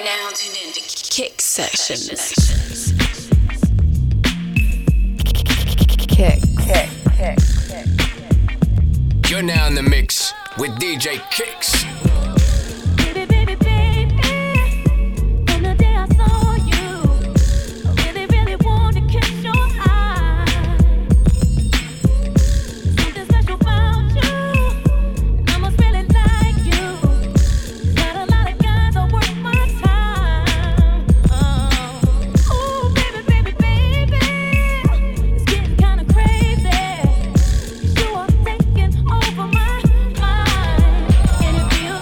are now tuned in to Kick Section. Kick. You're now in the mix with DJ Kicks. Feel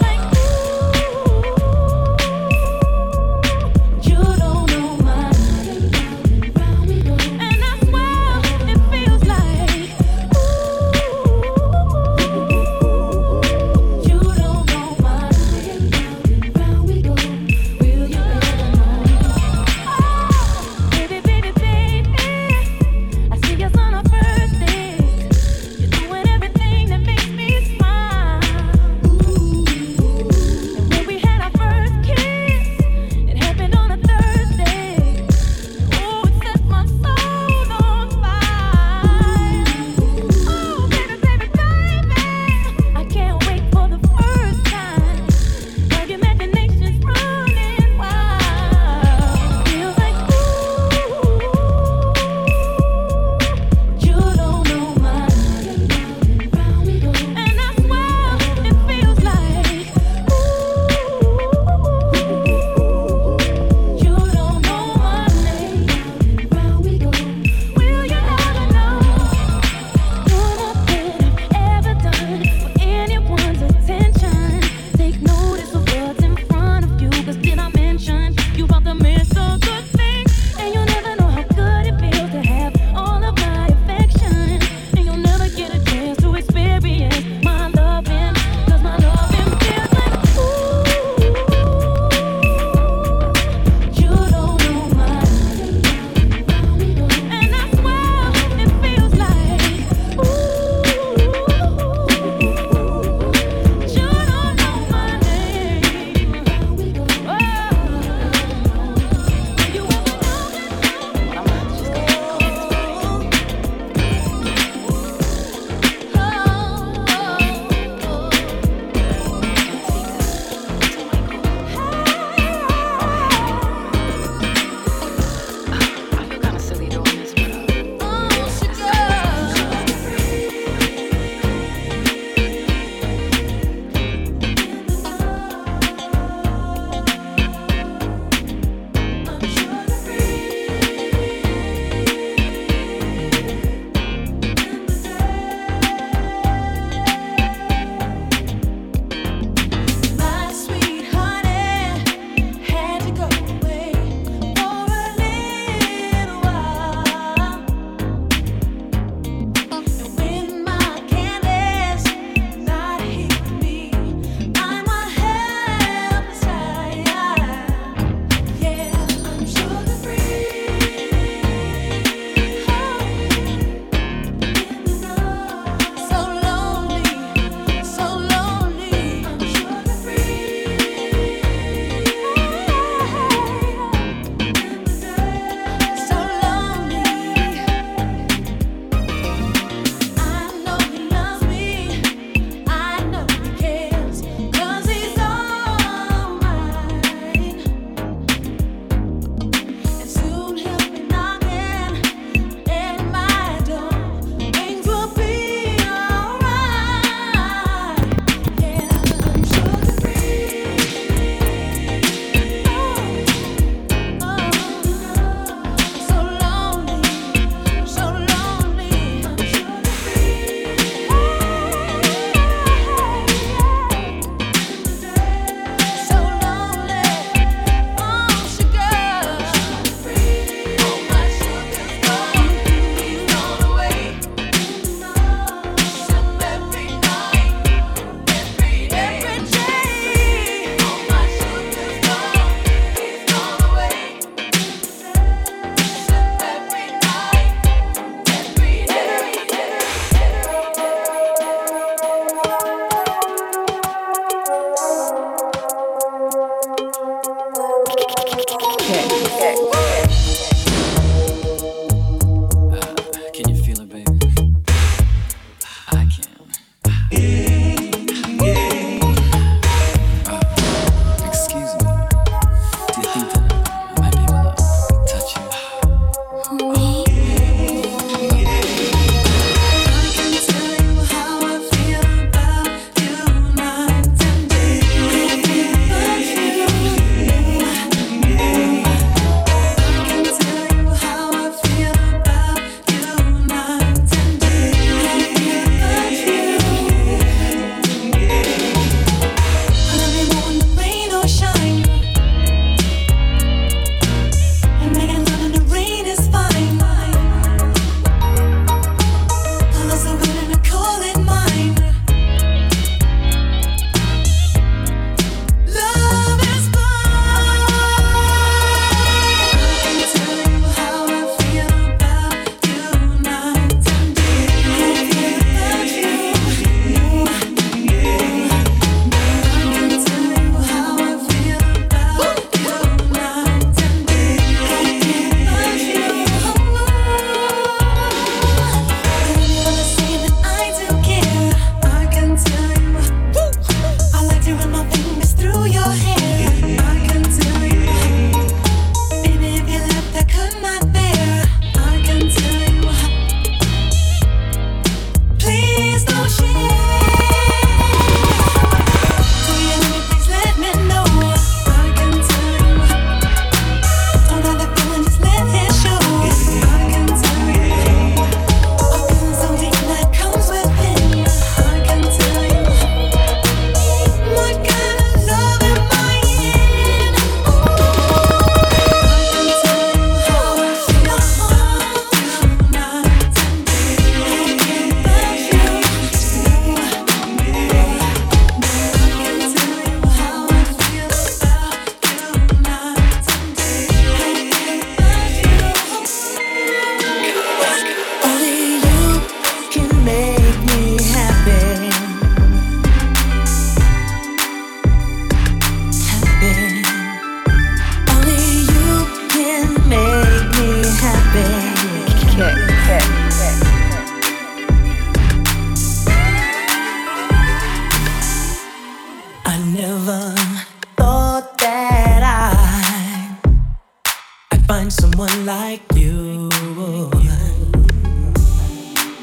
like you.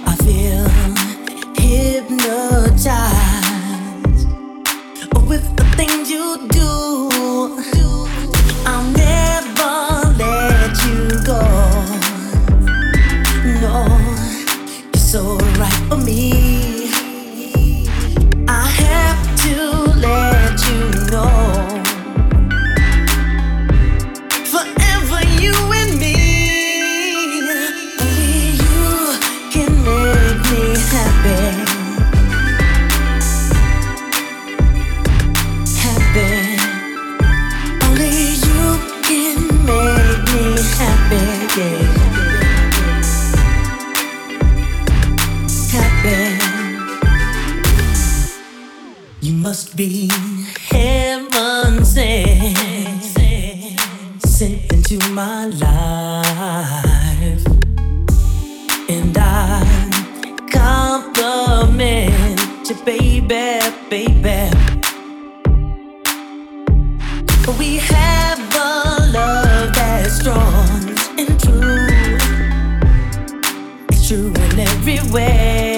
I feel hypnotized with the things you do. I'll never let you go. No, it's so right for me. I have to let you know. Must be heaven sent into my life, and I compliment you, baby, baby. We have a love that's strong and true. It's true in every way.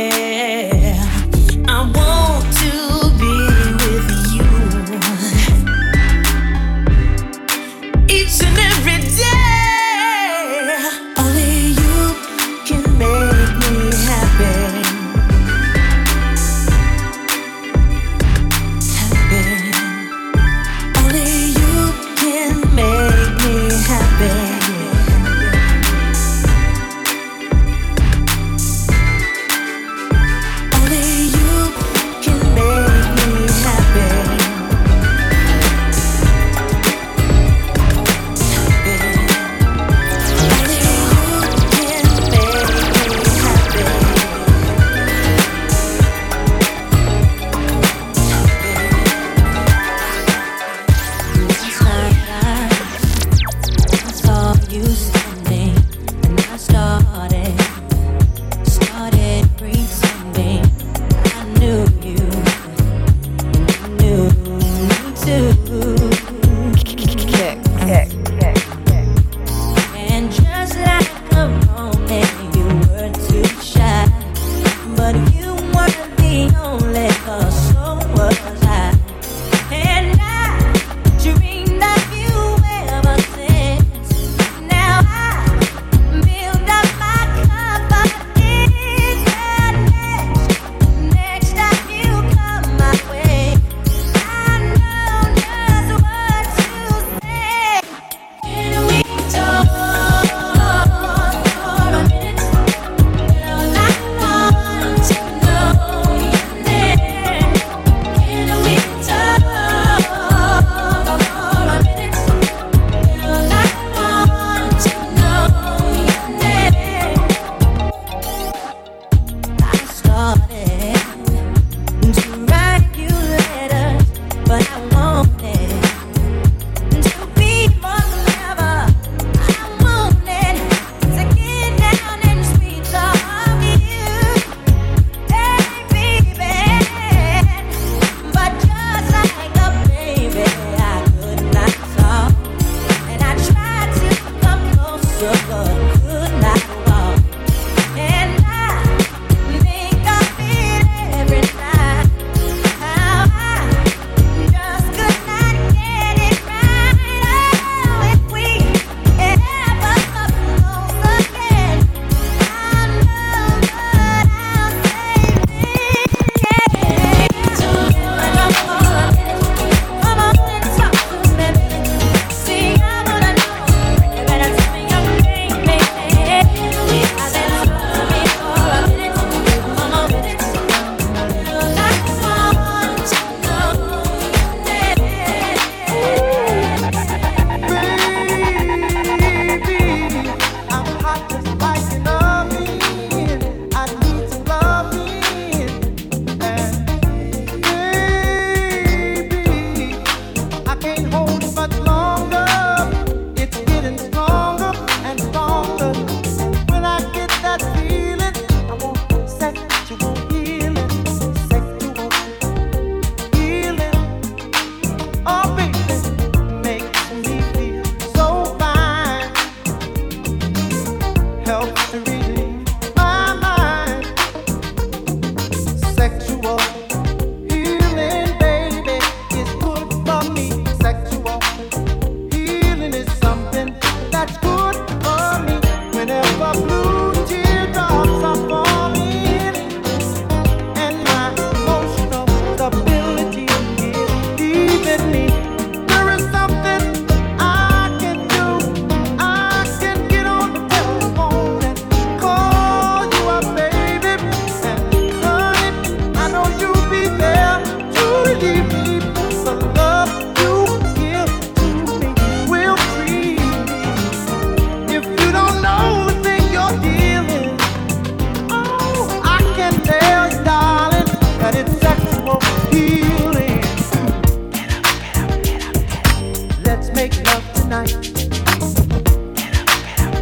make love tonight. Get up.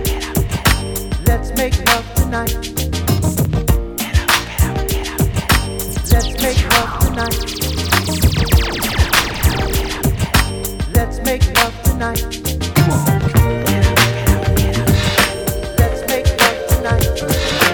Let's make love tonight. Get up. Let's make love tonight. Get up. Let's make love tonight. Come on. Let's make love tonight.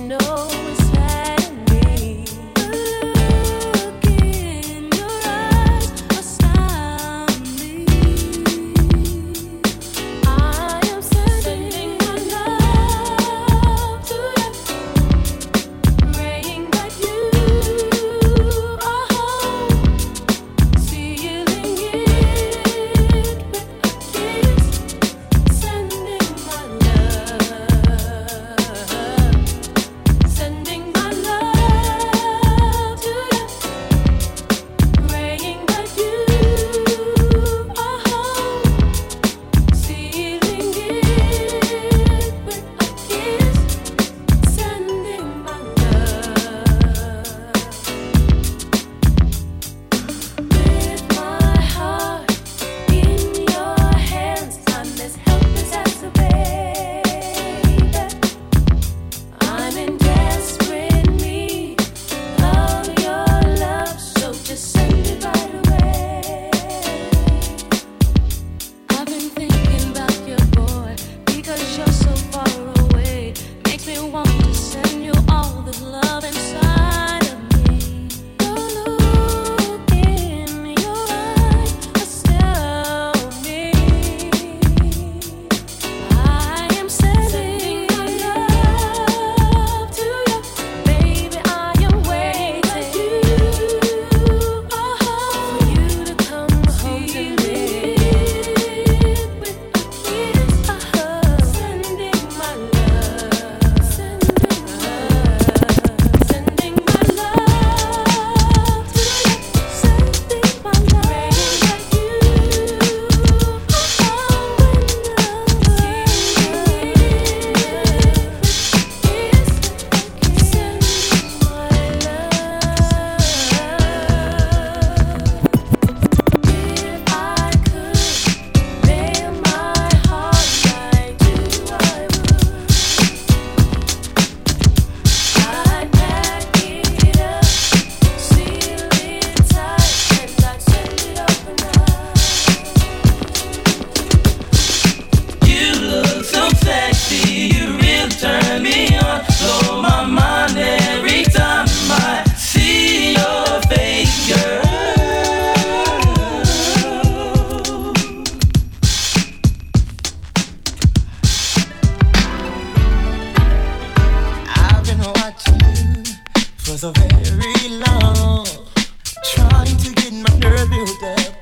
No, it's had me looking.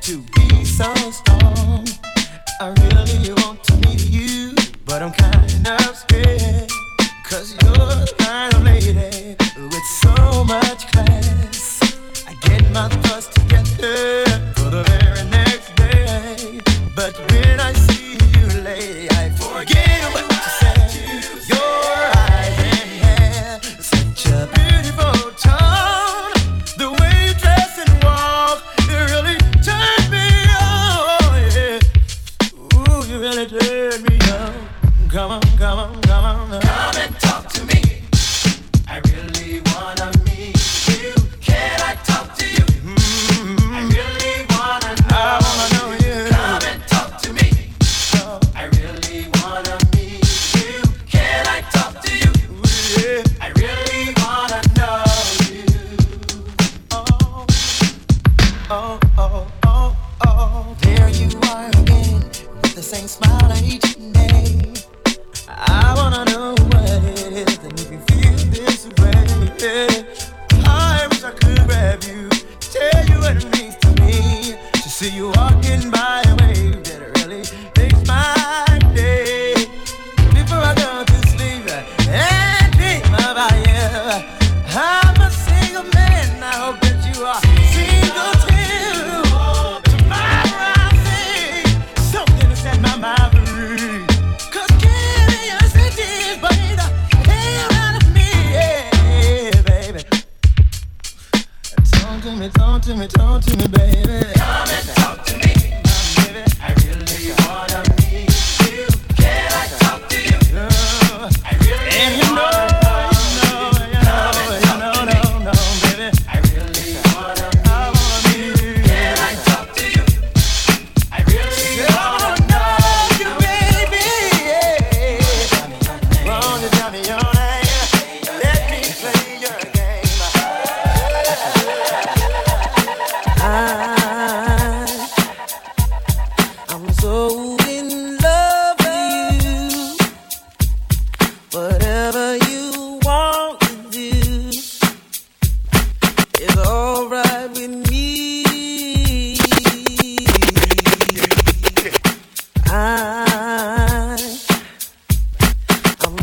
to be so strong. I really want to meet you, but I'm kind of scared, 'cause you're the kind of lady with so much class. I get my thoughts together for the very next day, but when I see you lay, I forget what you said. Your eyes and hair, such a beautiful charm. Come on, come on, come on. Come and talk to me. I really wanna meet you. Can I talk to you? Mm-hmm. I really wanna know. I wanna know you. Come and talk to me. Oh. I really wanna meet you. Can I talk to you? Yeah. I really wanna know you. Oh, oh, oh, oh, oh. There you are again, with the same smile each day. I wanna know what it is that makes me feel this way. I wish I could grab you, tell you what it means to me. To see you walking by a wave that really makes my day. Before I go to sleep and dream about you, I'm a single man, I hope that you are single too. Tomorrow I'll sing something that's in my mind. Talk to me, talk to me, baby. Come and talk to me, baby. I really wanna meet you. Can I talk to you? No. I really you know, baby. I really wanna meet you. Can I talk to you? I really wanna know you, baby. Yeah. Won't you tell me your name? Let me play your game. I'm so in love with you. Whatever you want to do is all right with me. I'm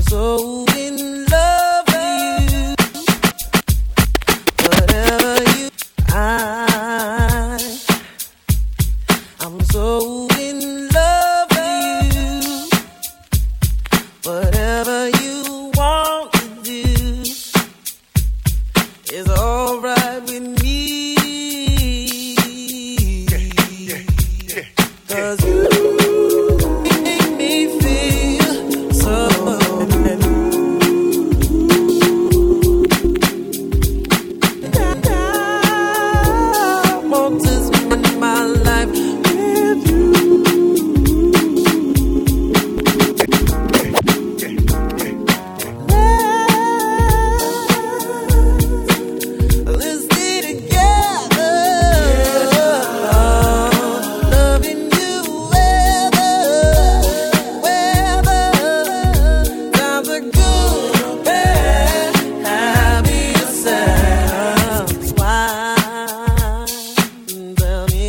so in love with you. Whatever you I'm so in love with you. Whatever you want to do is all right with me. 'Cause you make me feel so. I want to spend my life. Tell me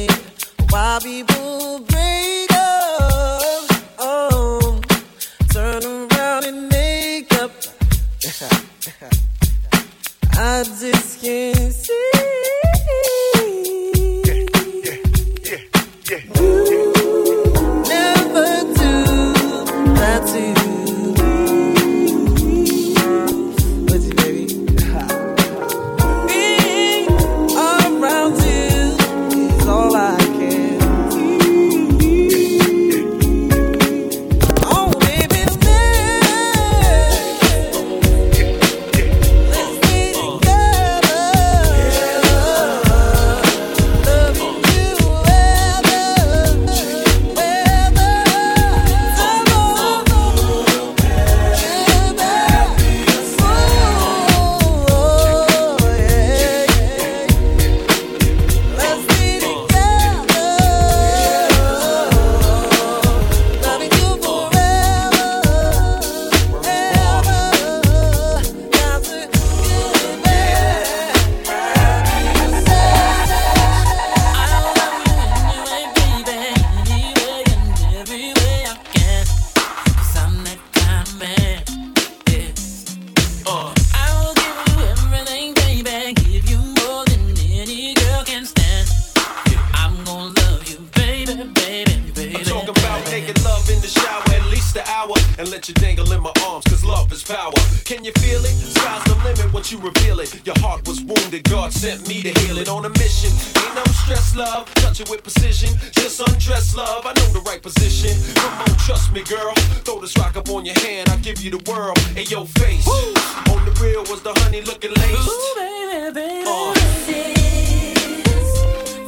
you reveal it. Your heart was wounded, God sent me to heal it. On a mission, ain't no stress, love. Touch it with precision, just undress, love. I know the right position. Come on, trust me, girl. Throw this rock up on your hand, I'll give you the world in your face. Woo! On the reel was the honey looking laced. Ooh, baby, baby.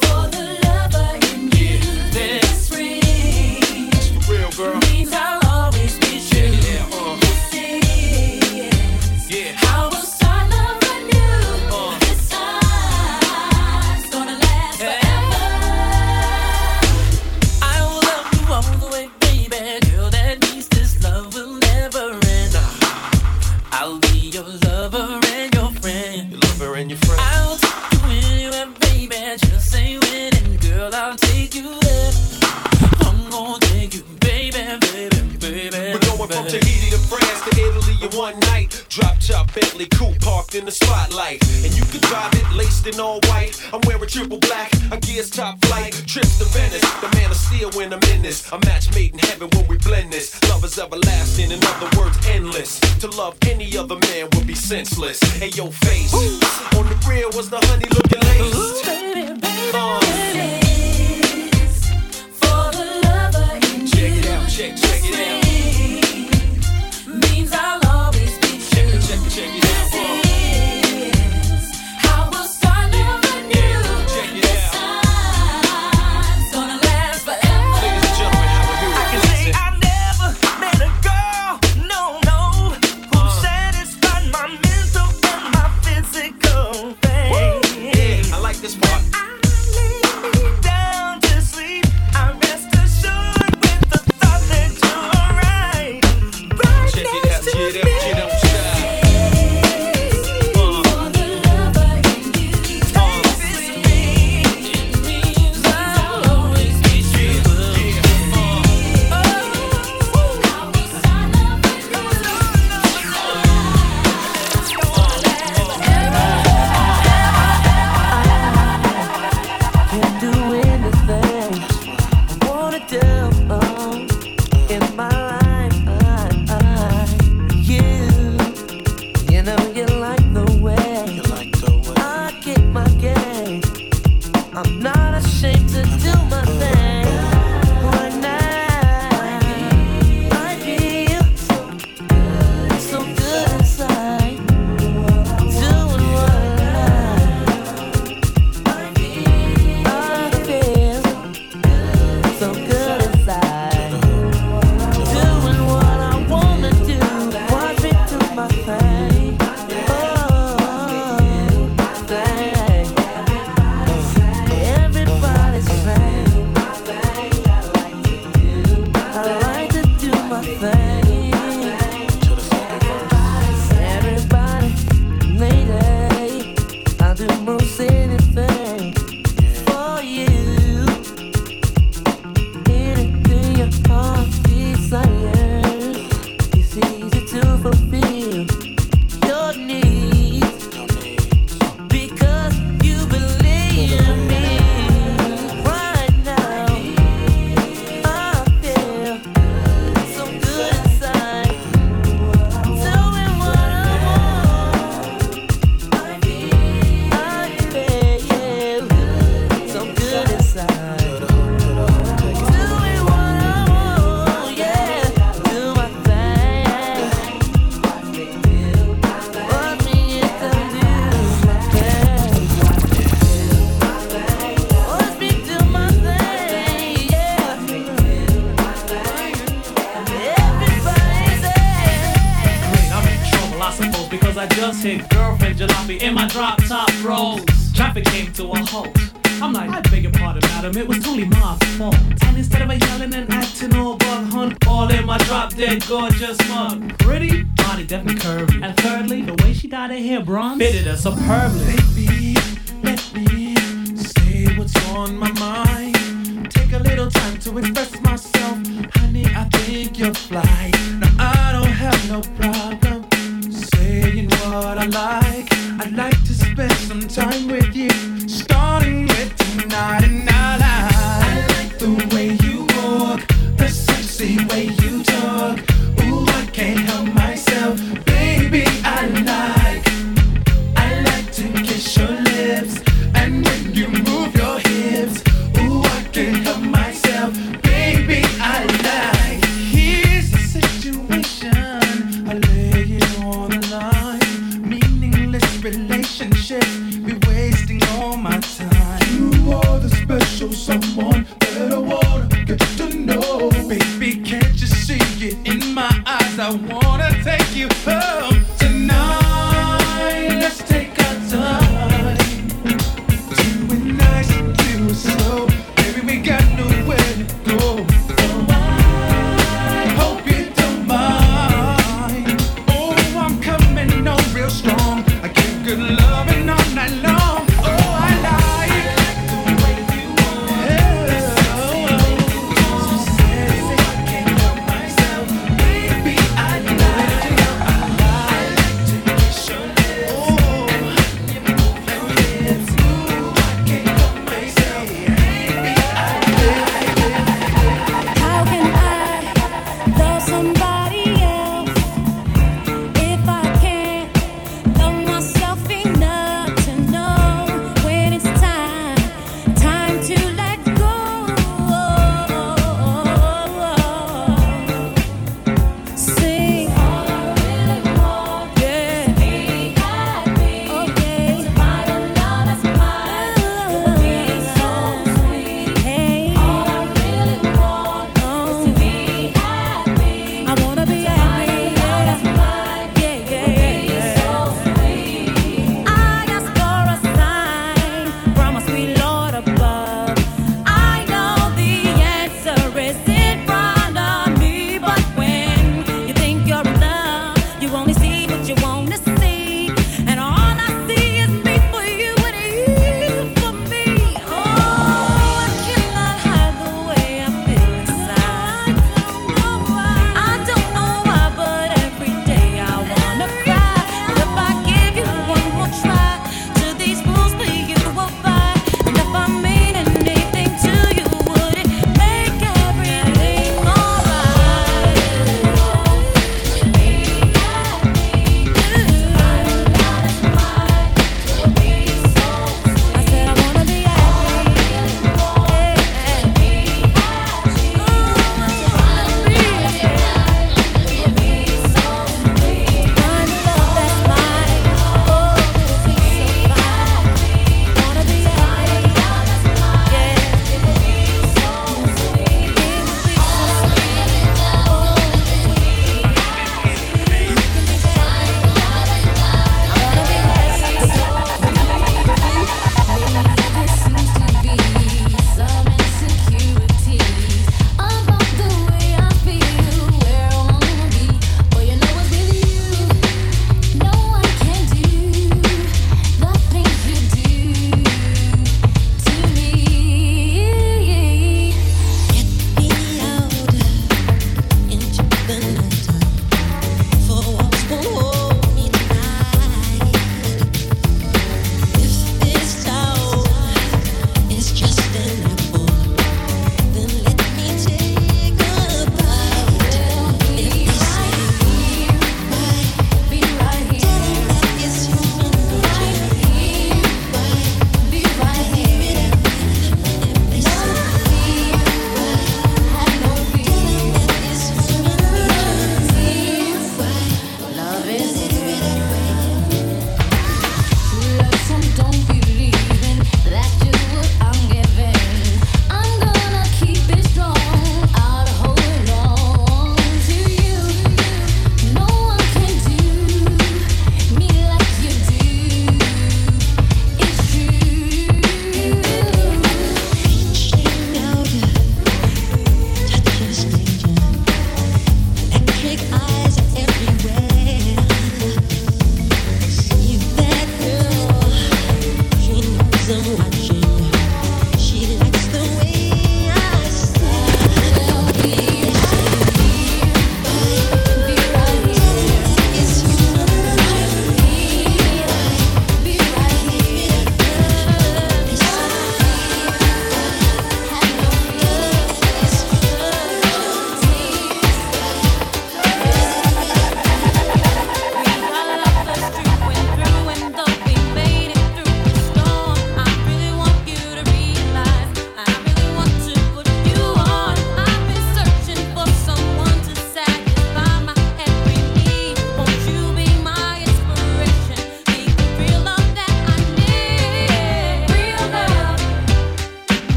For the lover in you, this ring. It's the real, girl. Means I'll always be true. Yeah, this is how we'll start love anew. This time's gonna last forever. I will love you all the way, baby. Girl, that means this love will never end. I'll be your lover and your friend. Your lover and your friend. I'll take you anywhere, baby. Just say when, and girl, I'll take you there. I'm gonna take you, baby, baby, baby. We're going from Tahiti to France to Italy in one night. Drop top Bentley coupe parked in the spotlight, and you can drive it laced in all white. I'm wearing triple black, I gear's top flight. Trips to Venice, the man of steel when I'm in this. A match made in heaven when we blend this. Love is everlasting, in other words, endless. To love any other man would be senseless. Hey, yo, face. Ooh. On the grill was the honey looking laced. Ooh, baby, baby, This is for the lover in check you. Check it out, check it out. Means I'll always be true. Check it out. This is how we'll start love anew. Check it out. This time's gonna last forever. Ladies and gentlemen, how are you? I can say I never met a girl, no, who satisfied my mental and my physical thing. Yeah, I like this part. Superbly. Baby, let me say what's on my mind. Take a little time to express myself. Honey, I think you're fly. Now I don't have no problem saying what I like. I'd like to spend some time with you, starting with tonight. And I like the way you walk, the sexy way you talk. Ooh, I can't help myself. Baby, I like show someone that I wanna get to know. Baby, can't you see it in my eyes? I wanna take you home tonight. Let's take our time, do it nice, do it slow. Baby, we got nowhere to go. I hope you don't mind. Oh, I'm coming on real strong. I give good loving all night long. I like the way you want.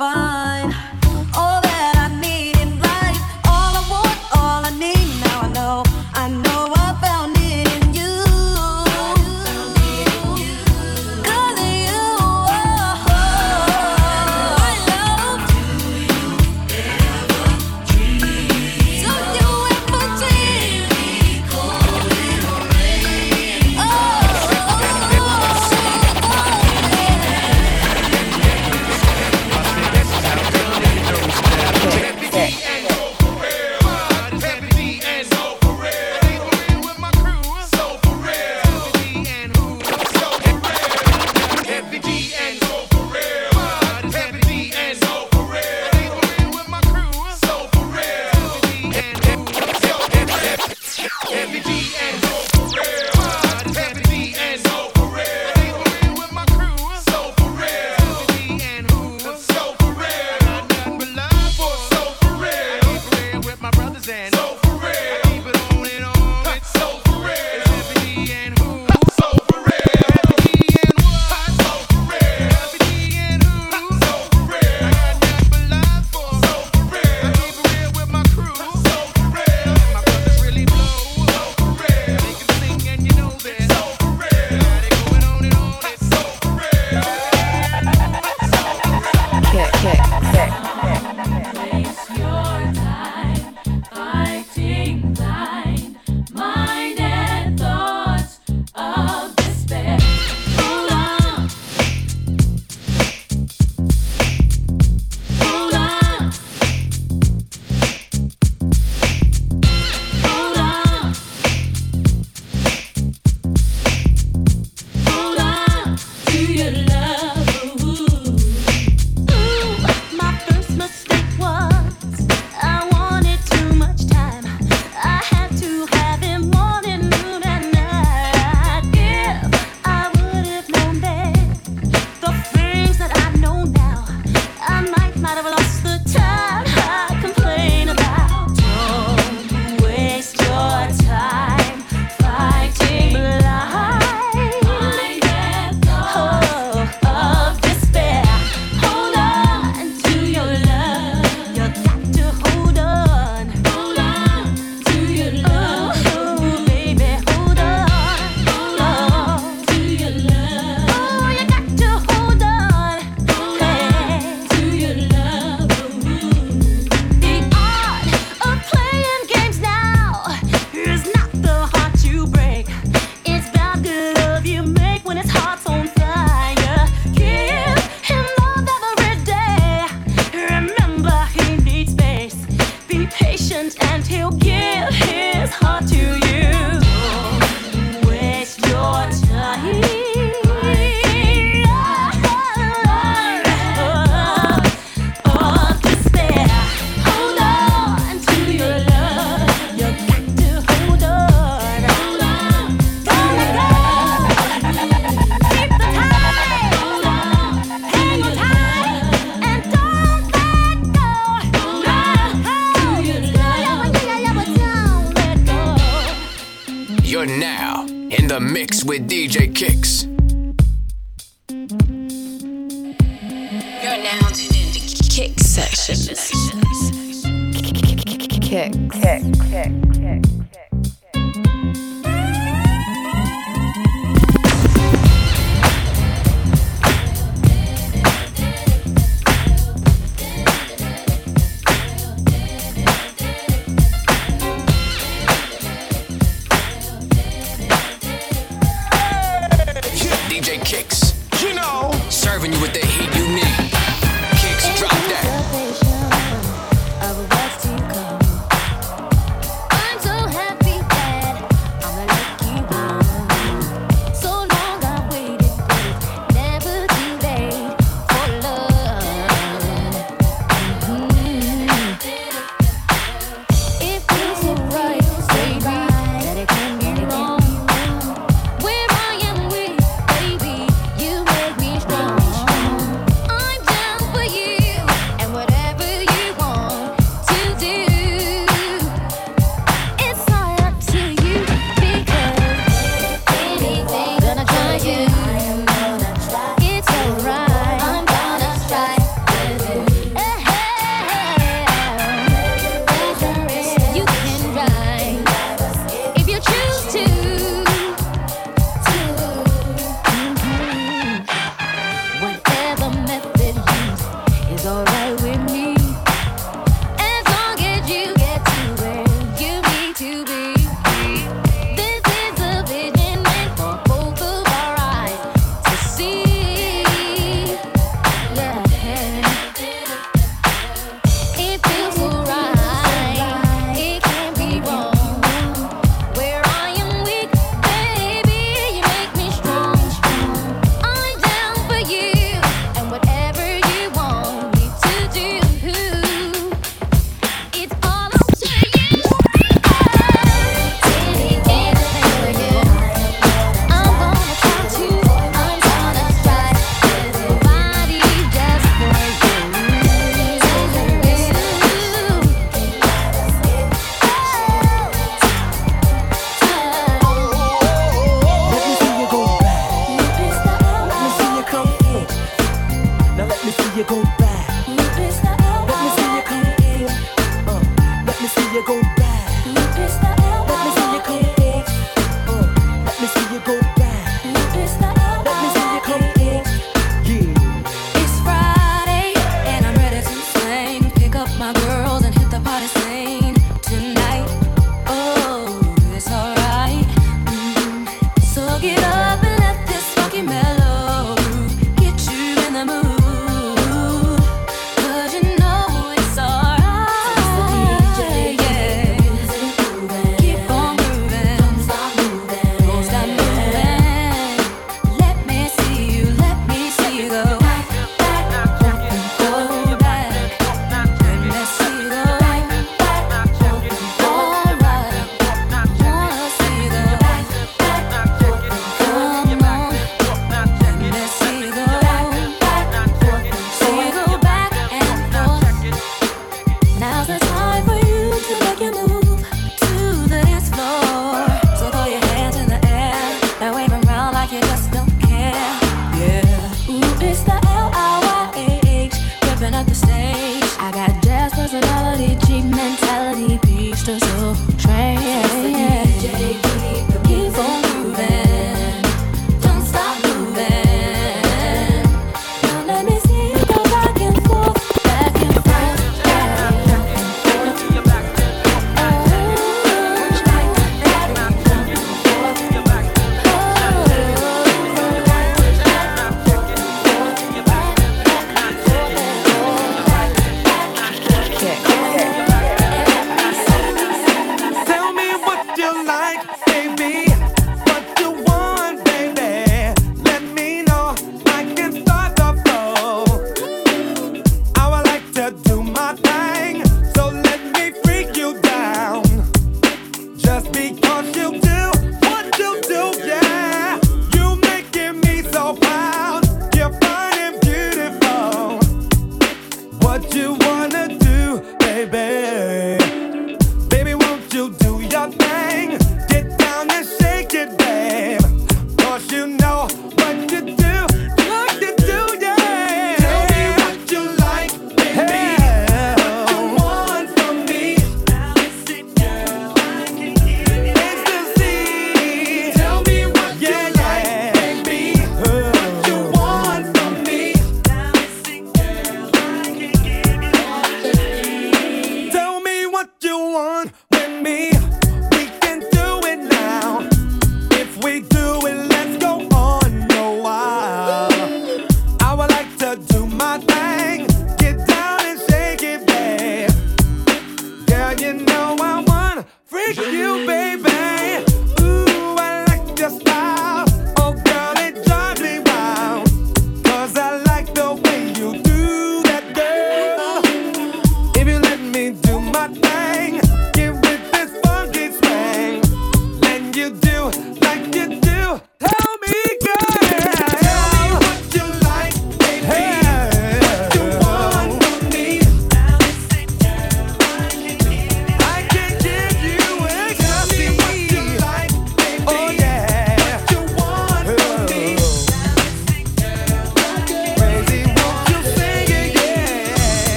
I'm so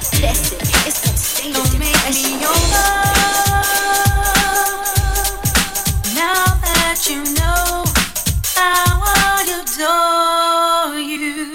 course, that's it. It's gonna stay a depression. Don't make me your love. Now that you know how I adore you.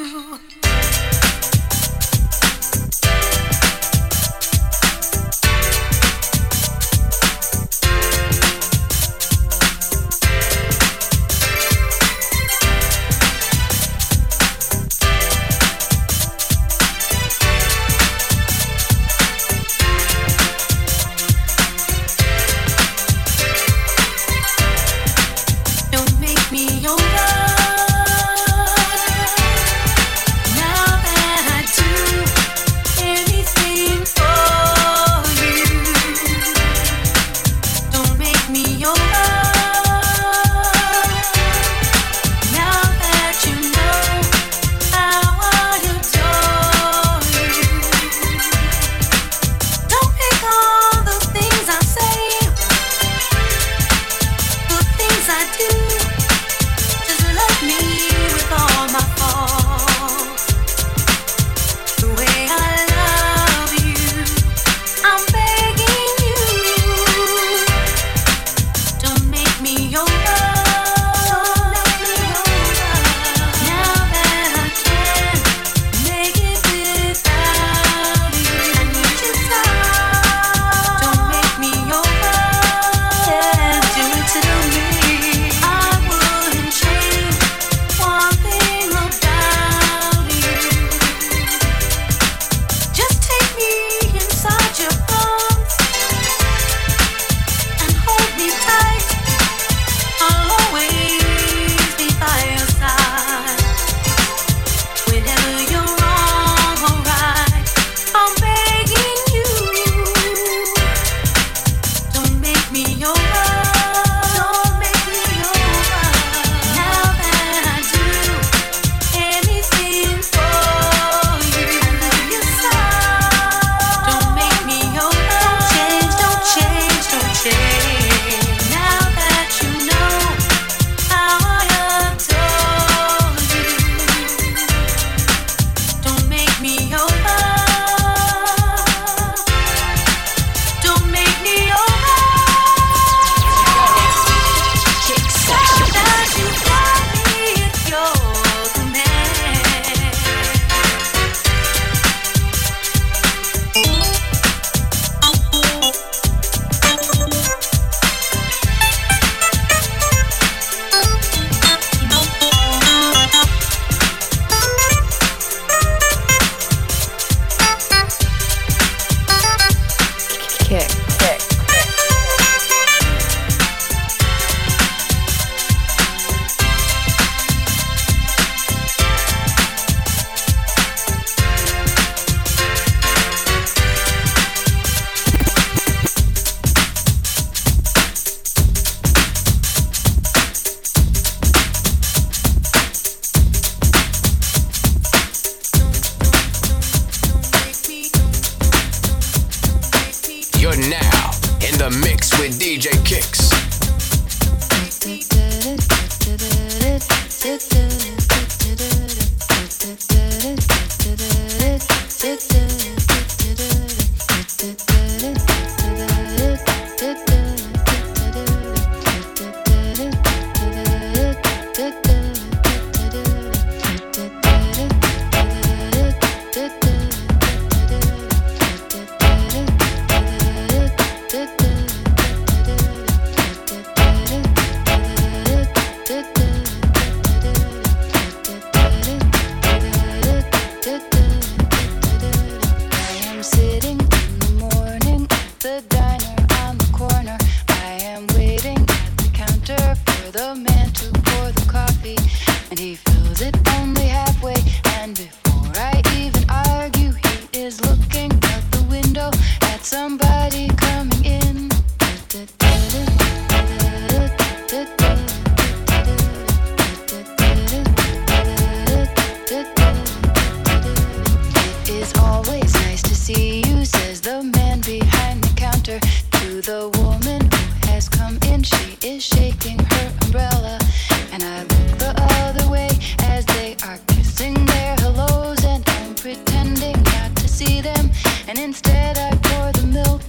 Instead I pour the milk.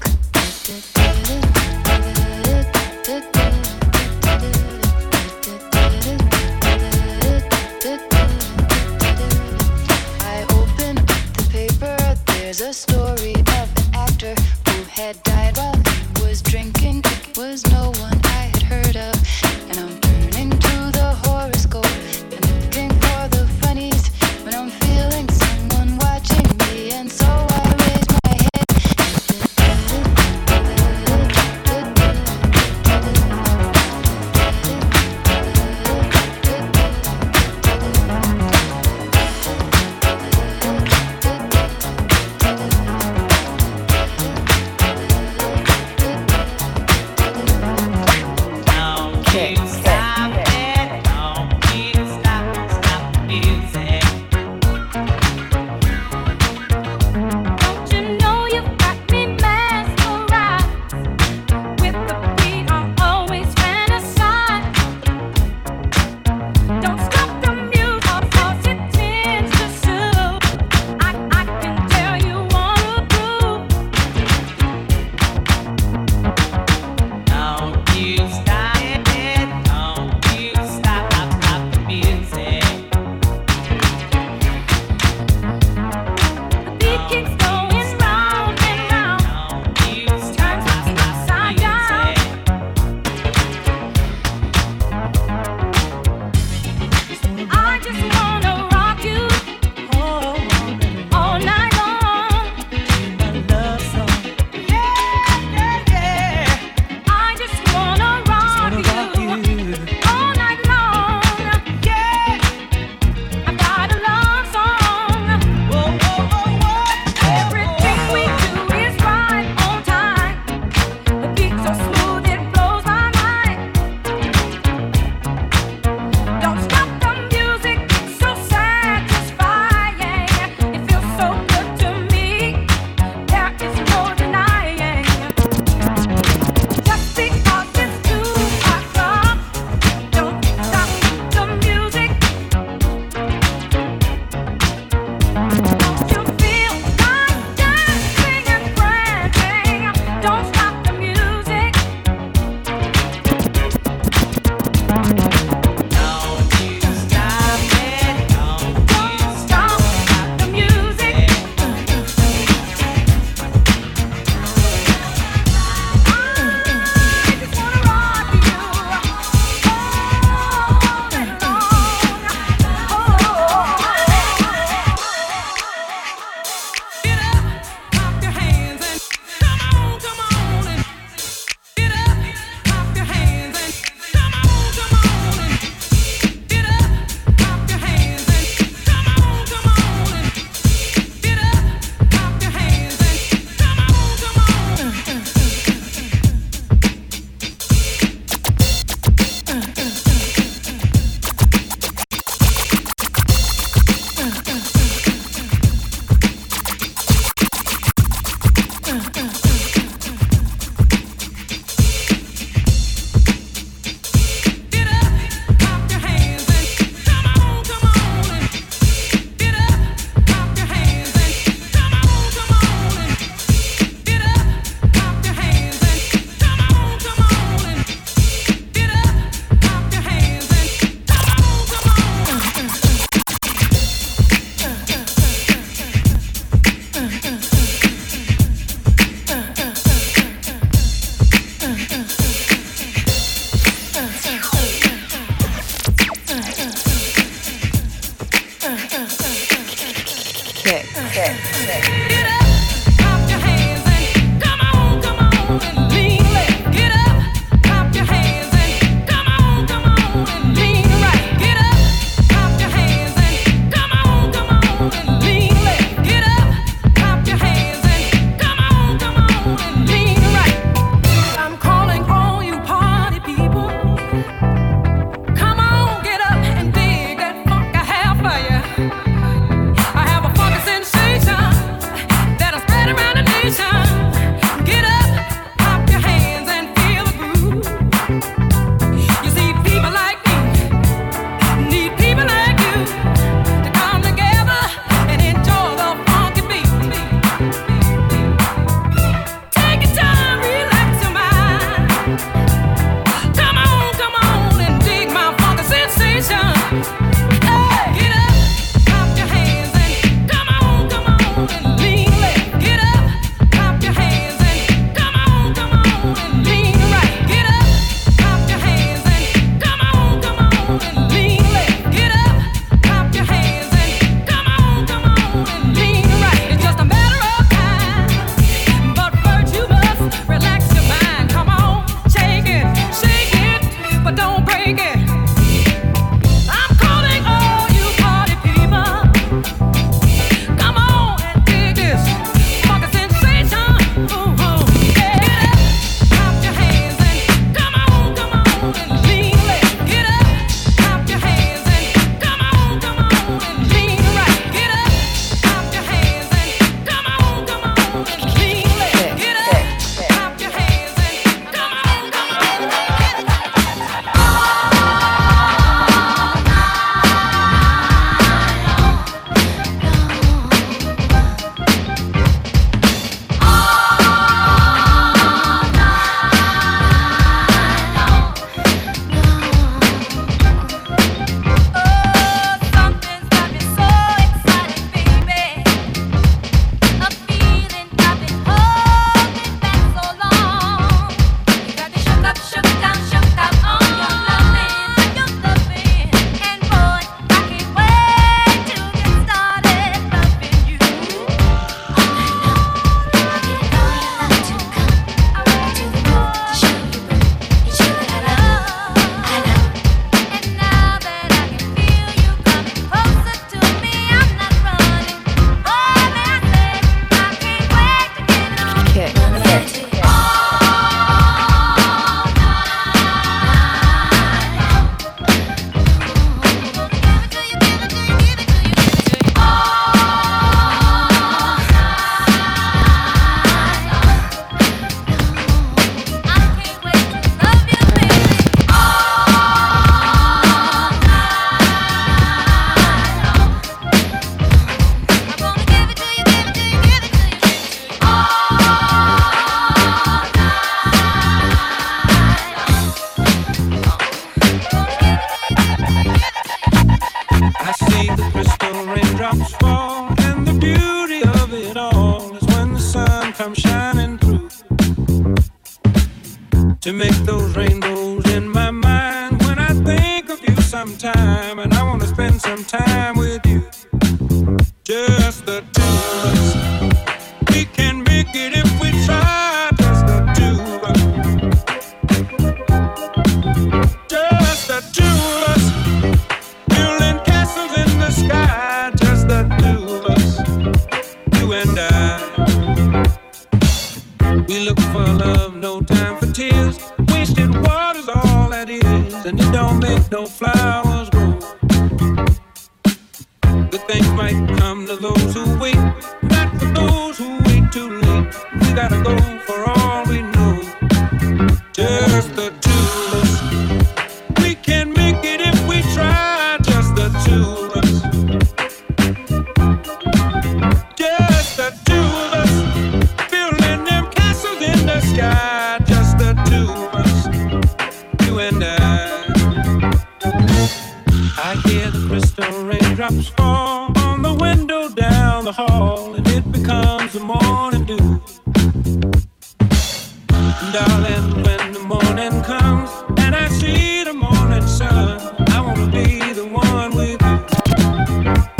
I open up the paper. There's a story of an actor who had died while he was drinking. It was no one I had heard of. And I'm turning to the horoscope and looking for the funnies when I'm feeling someone watching me. And so I raise my head. come shining through to make those rainbows in my mind. When I think of you sometime, and I want to spend some time with you, just the two of us. We can make it if we try, just the two of us. Just the two of us, building castles in the sky, just the two of us, you and I. We look for love, no time for tears, wasted water's all that is, and it don't make no flowers grow. Good things might come to those who wait, not for those who wait too late. We gotta go for all we know, just the two of us. We can make it if we try, just the two of us. Just the two of us, building them castles in the sky, just the two of us, you and I hear the crystal raindrops fall on the window down the hall, and it becomes the morning dew. Darling, when the morning comes and I see the morning sun, I want to be the one with you.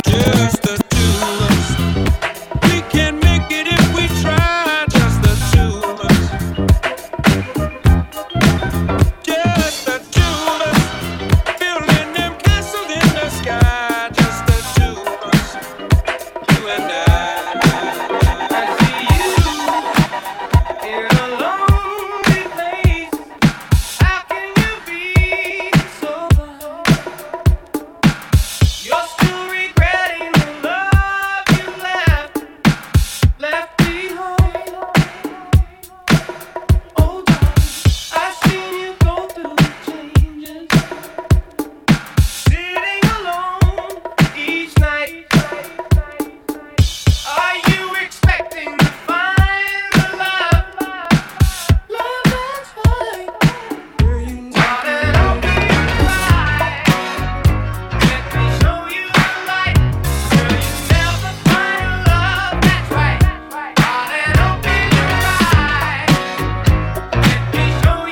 Just the two of us. We can make it if we try, just the two of us. Just the two of us, building them castles in the sky, just the two of us, you and I see you in a lonely place. How can you be so blind? You're still regretting the love you left behind. Oh, darling, I've seen you go through the changes. Sitting alone each night. Are you expecting to find the love that's mine? Girl, you know that I'll be right. Let me show you the light. Girl, you never find a love that's right. Darling, open your eyes. Let me show you the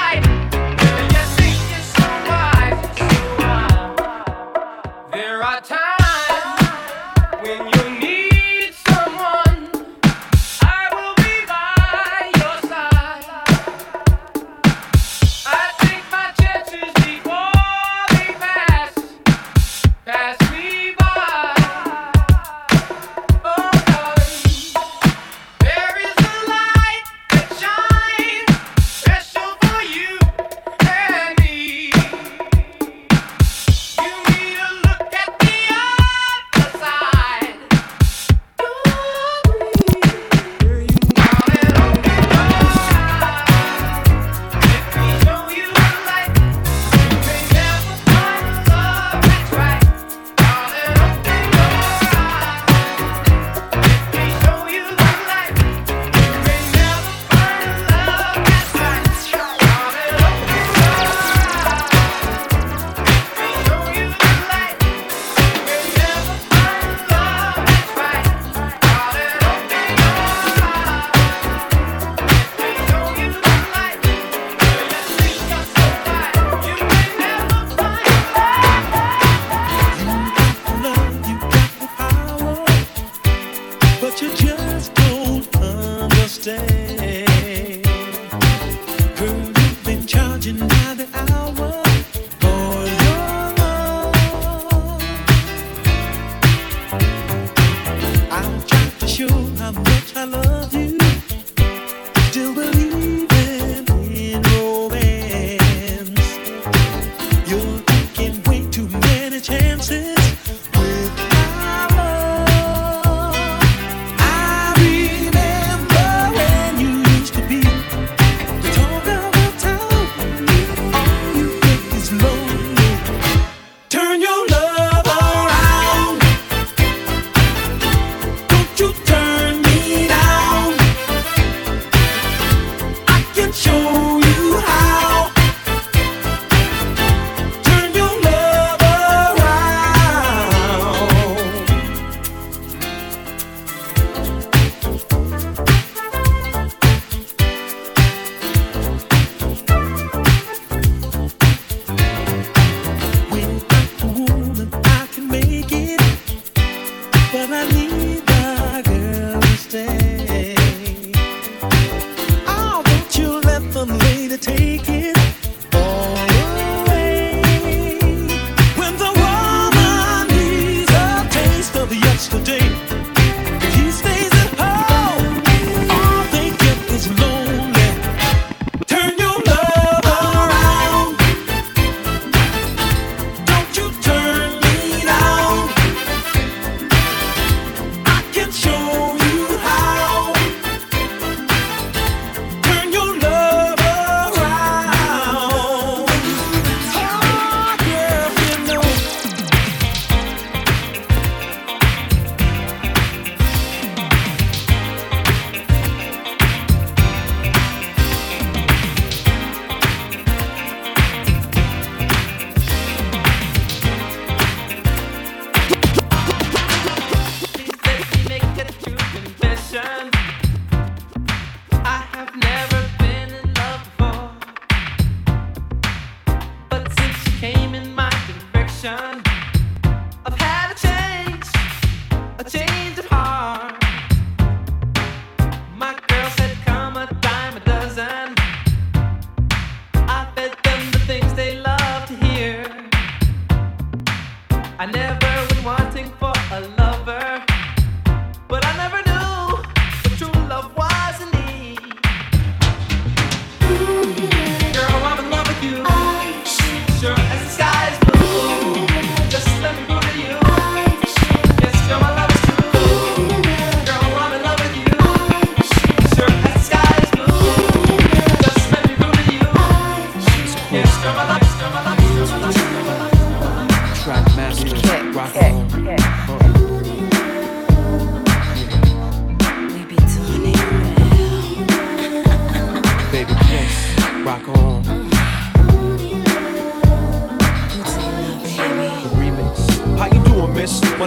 light. Girl, you think you're so wise, so wise. There are times when you need someone. I will be by your side. I take my chances before they pass me by. Oh, darling, there is a light that shines special for you and me. You need to look at the other side. But you just don't understand. Girl, you've been charging by the hour for your love. I'll try to show how much I love you. Still believing in romance. You're taking way too many chances. Turn your love around. Don't you turn me down.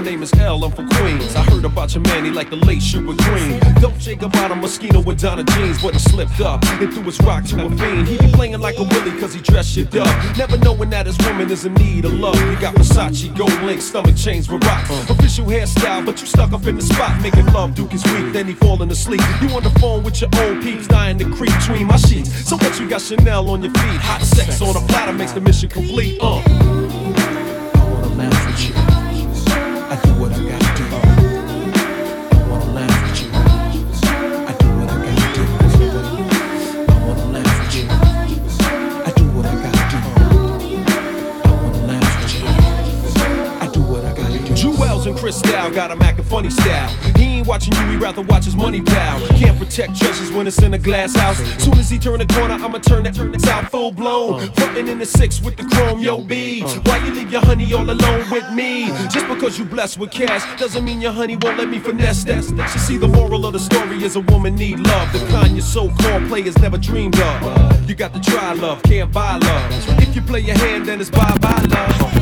name is L, I'm from Queens. I heard about your man, he like the late Sugar Green. Dolce Gabbana Moschino with Donna jeans, but he slipped up and threw his rock to a fiend. He be playing like a willy cause he dressed shit up, never knowing that his woman is in need of love. He got Versace, gold link, stomach chains with rocks. Official hairstyle, but you stuck up in the spot, making love, Duke is weak, then he falling asleep. You on the phone with your own peeps, dying to creep between my sheets. So what you got Chanel on your feet, hot sex on a platter makes the mission complete. I wanna laugh with you, I do what I gotta do. I wanna laugh with you, I do what I gotta do. I wanna laugh with you, I do what I gotta do. I wanna laugh with you, I do what I gotta do. Jewels and Cristal got him acting funny style. He ain't watching you, he rather watch his money pal. Can't protect treasures when it's in a glass house. Soon as he turn the corner, I'ma turn that out full blown. Frontin' in the six with the chrome, yo B. Why you leave your honey all alone with me? Just because you blessed with cash doesn't mean your honey won't let me finesse that. You see, the moral of the story is a woman need love, the kind your so-called players never dreamed of. You got to try love, can't buy love. If you play your hand, then it's bye-bye love.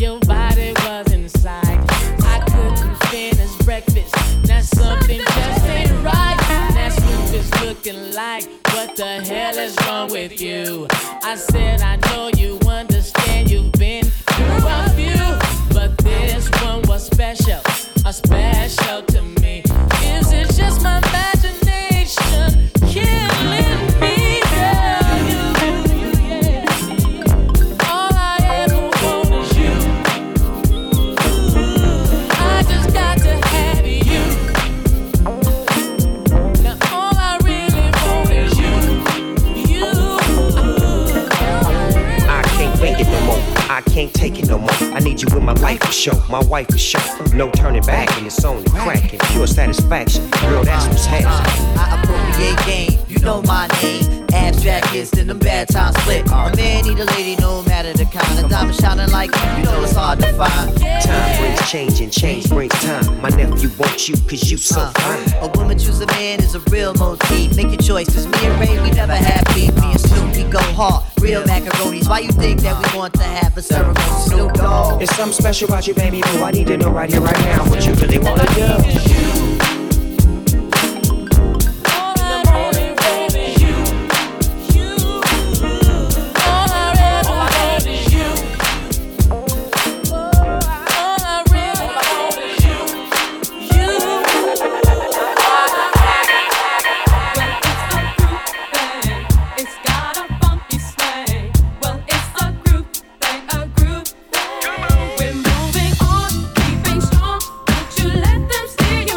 your body was inside. I couldn't finish breakfast. Now something just ain't right. That's what it's looking like. What the hell is wrong with you? I said I know you understand. You've been through a few, but this one was special, a special to me. Is it just my imagination killing me? I can't take it no more. I need you in my life for sure, my wife for sure. No turning back, and it's only cracking. Pure satisfaction, girl, that's what's happening. I appropriate game, you know my name. Abstract is in them bad times split. A man need a lady, no matter the kind. A diamond shining like you know it's hard to find. Time brings change and change brings time. My nephew wants you cause you so fine. A woman choose a man is a real motif. Make your choice, cause me and Ray, we never have beef. Me and Snoop, we go hard, real macaronis. Why you think that we want to have a it's something special about you, baby. But I need to know right here, right now, what you really wanna do. We're moving on, keeping strong. Don't you let them steer you.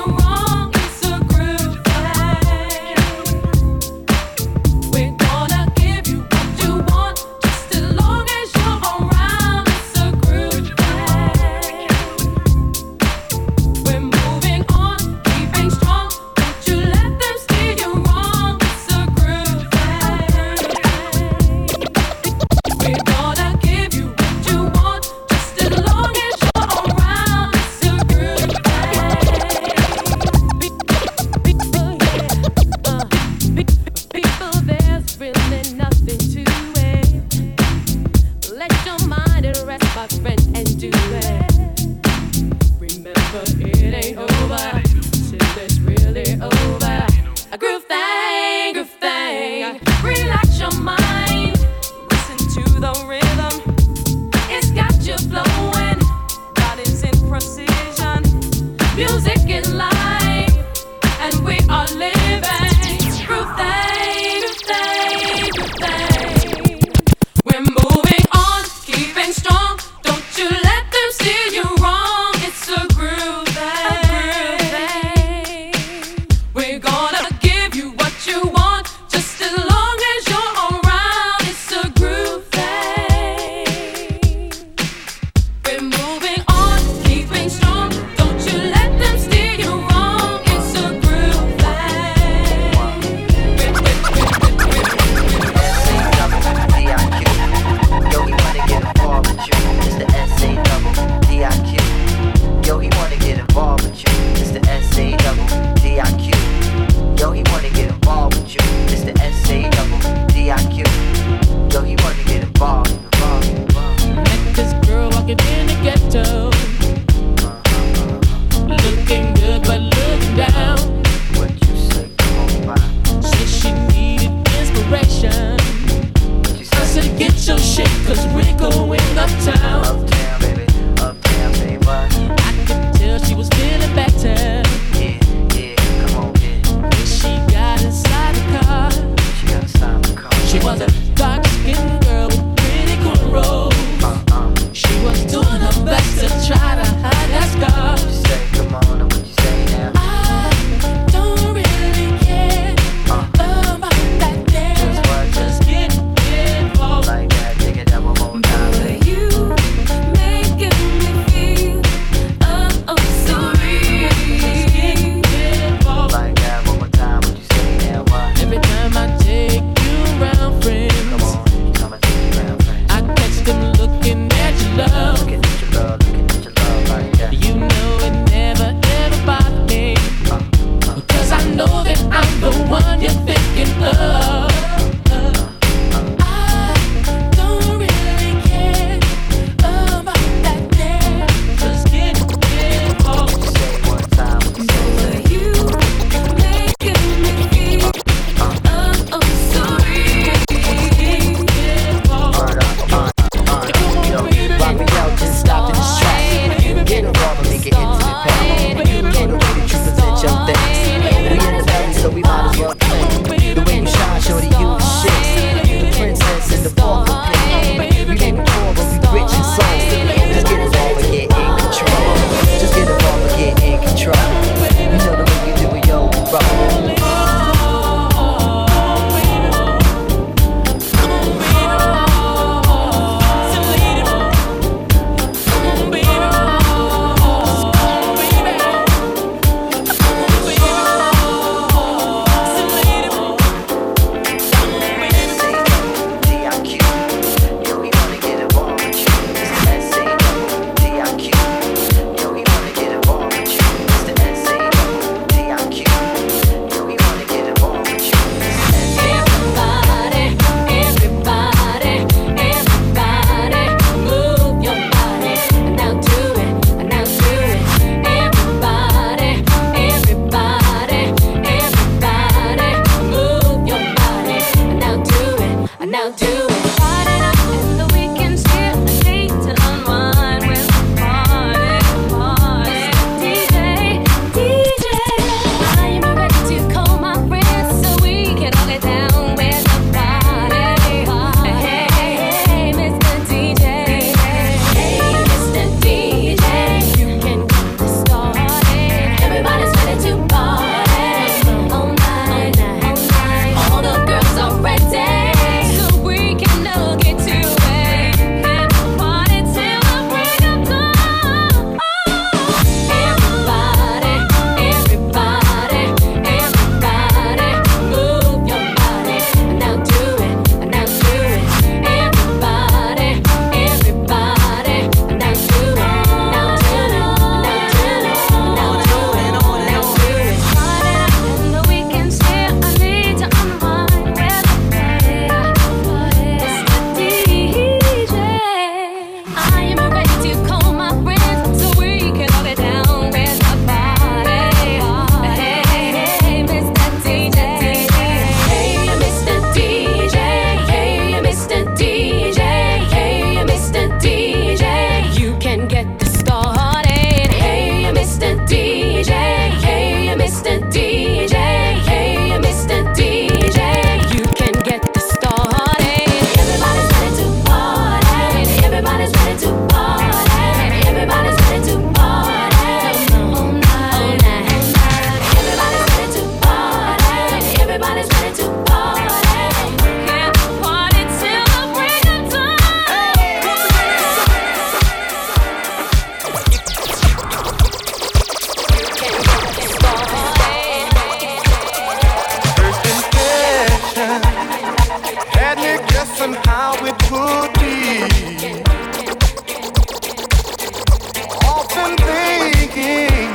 been thinking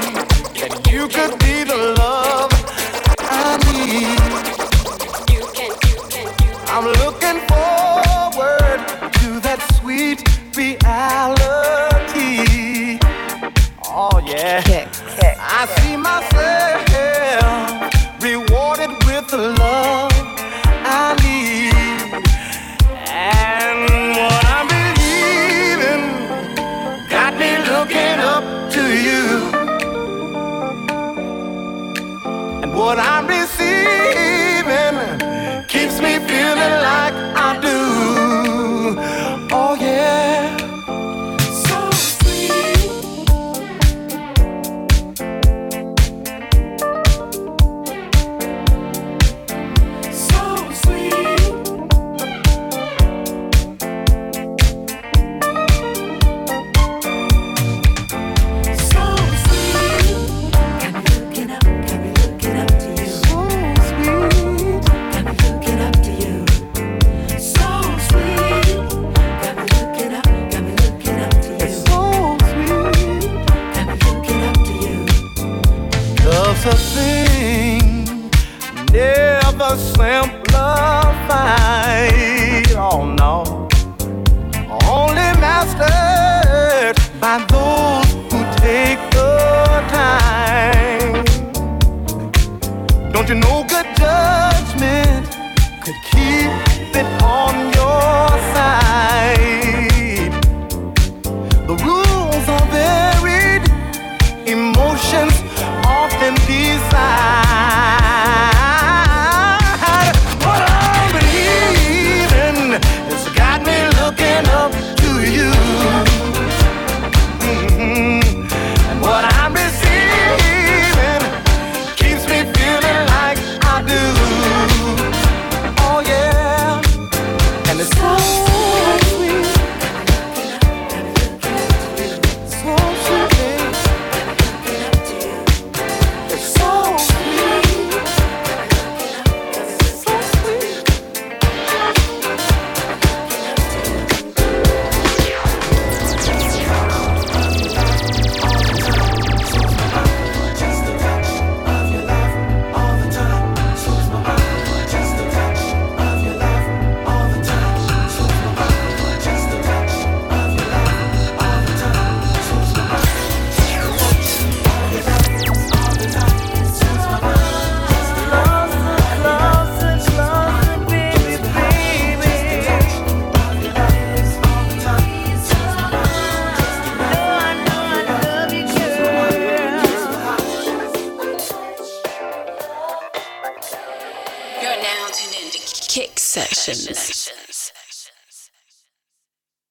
that you could be the love I need. I'm looking forward to that sweet reality. Oh yeah, I see myself rewarded with the love I need. And what I'm believing got me looking up to you. And what I'm receiving keeps me feeling like I do. Oh yeah. Simplified, oh no, only mastered by those who take the time. Don't you know good judgment could keep it on your side? The rules are varied, emotions often decide. Kicks Sessions.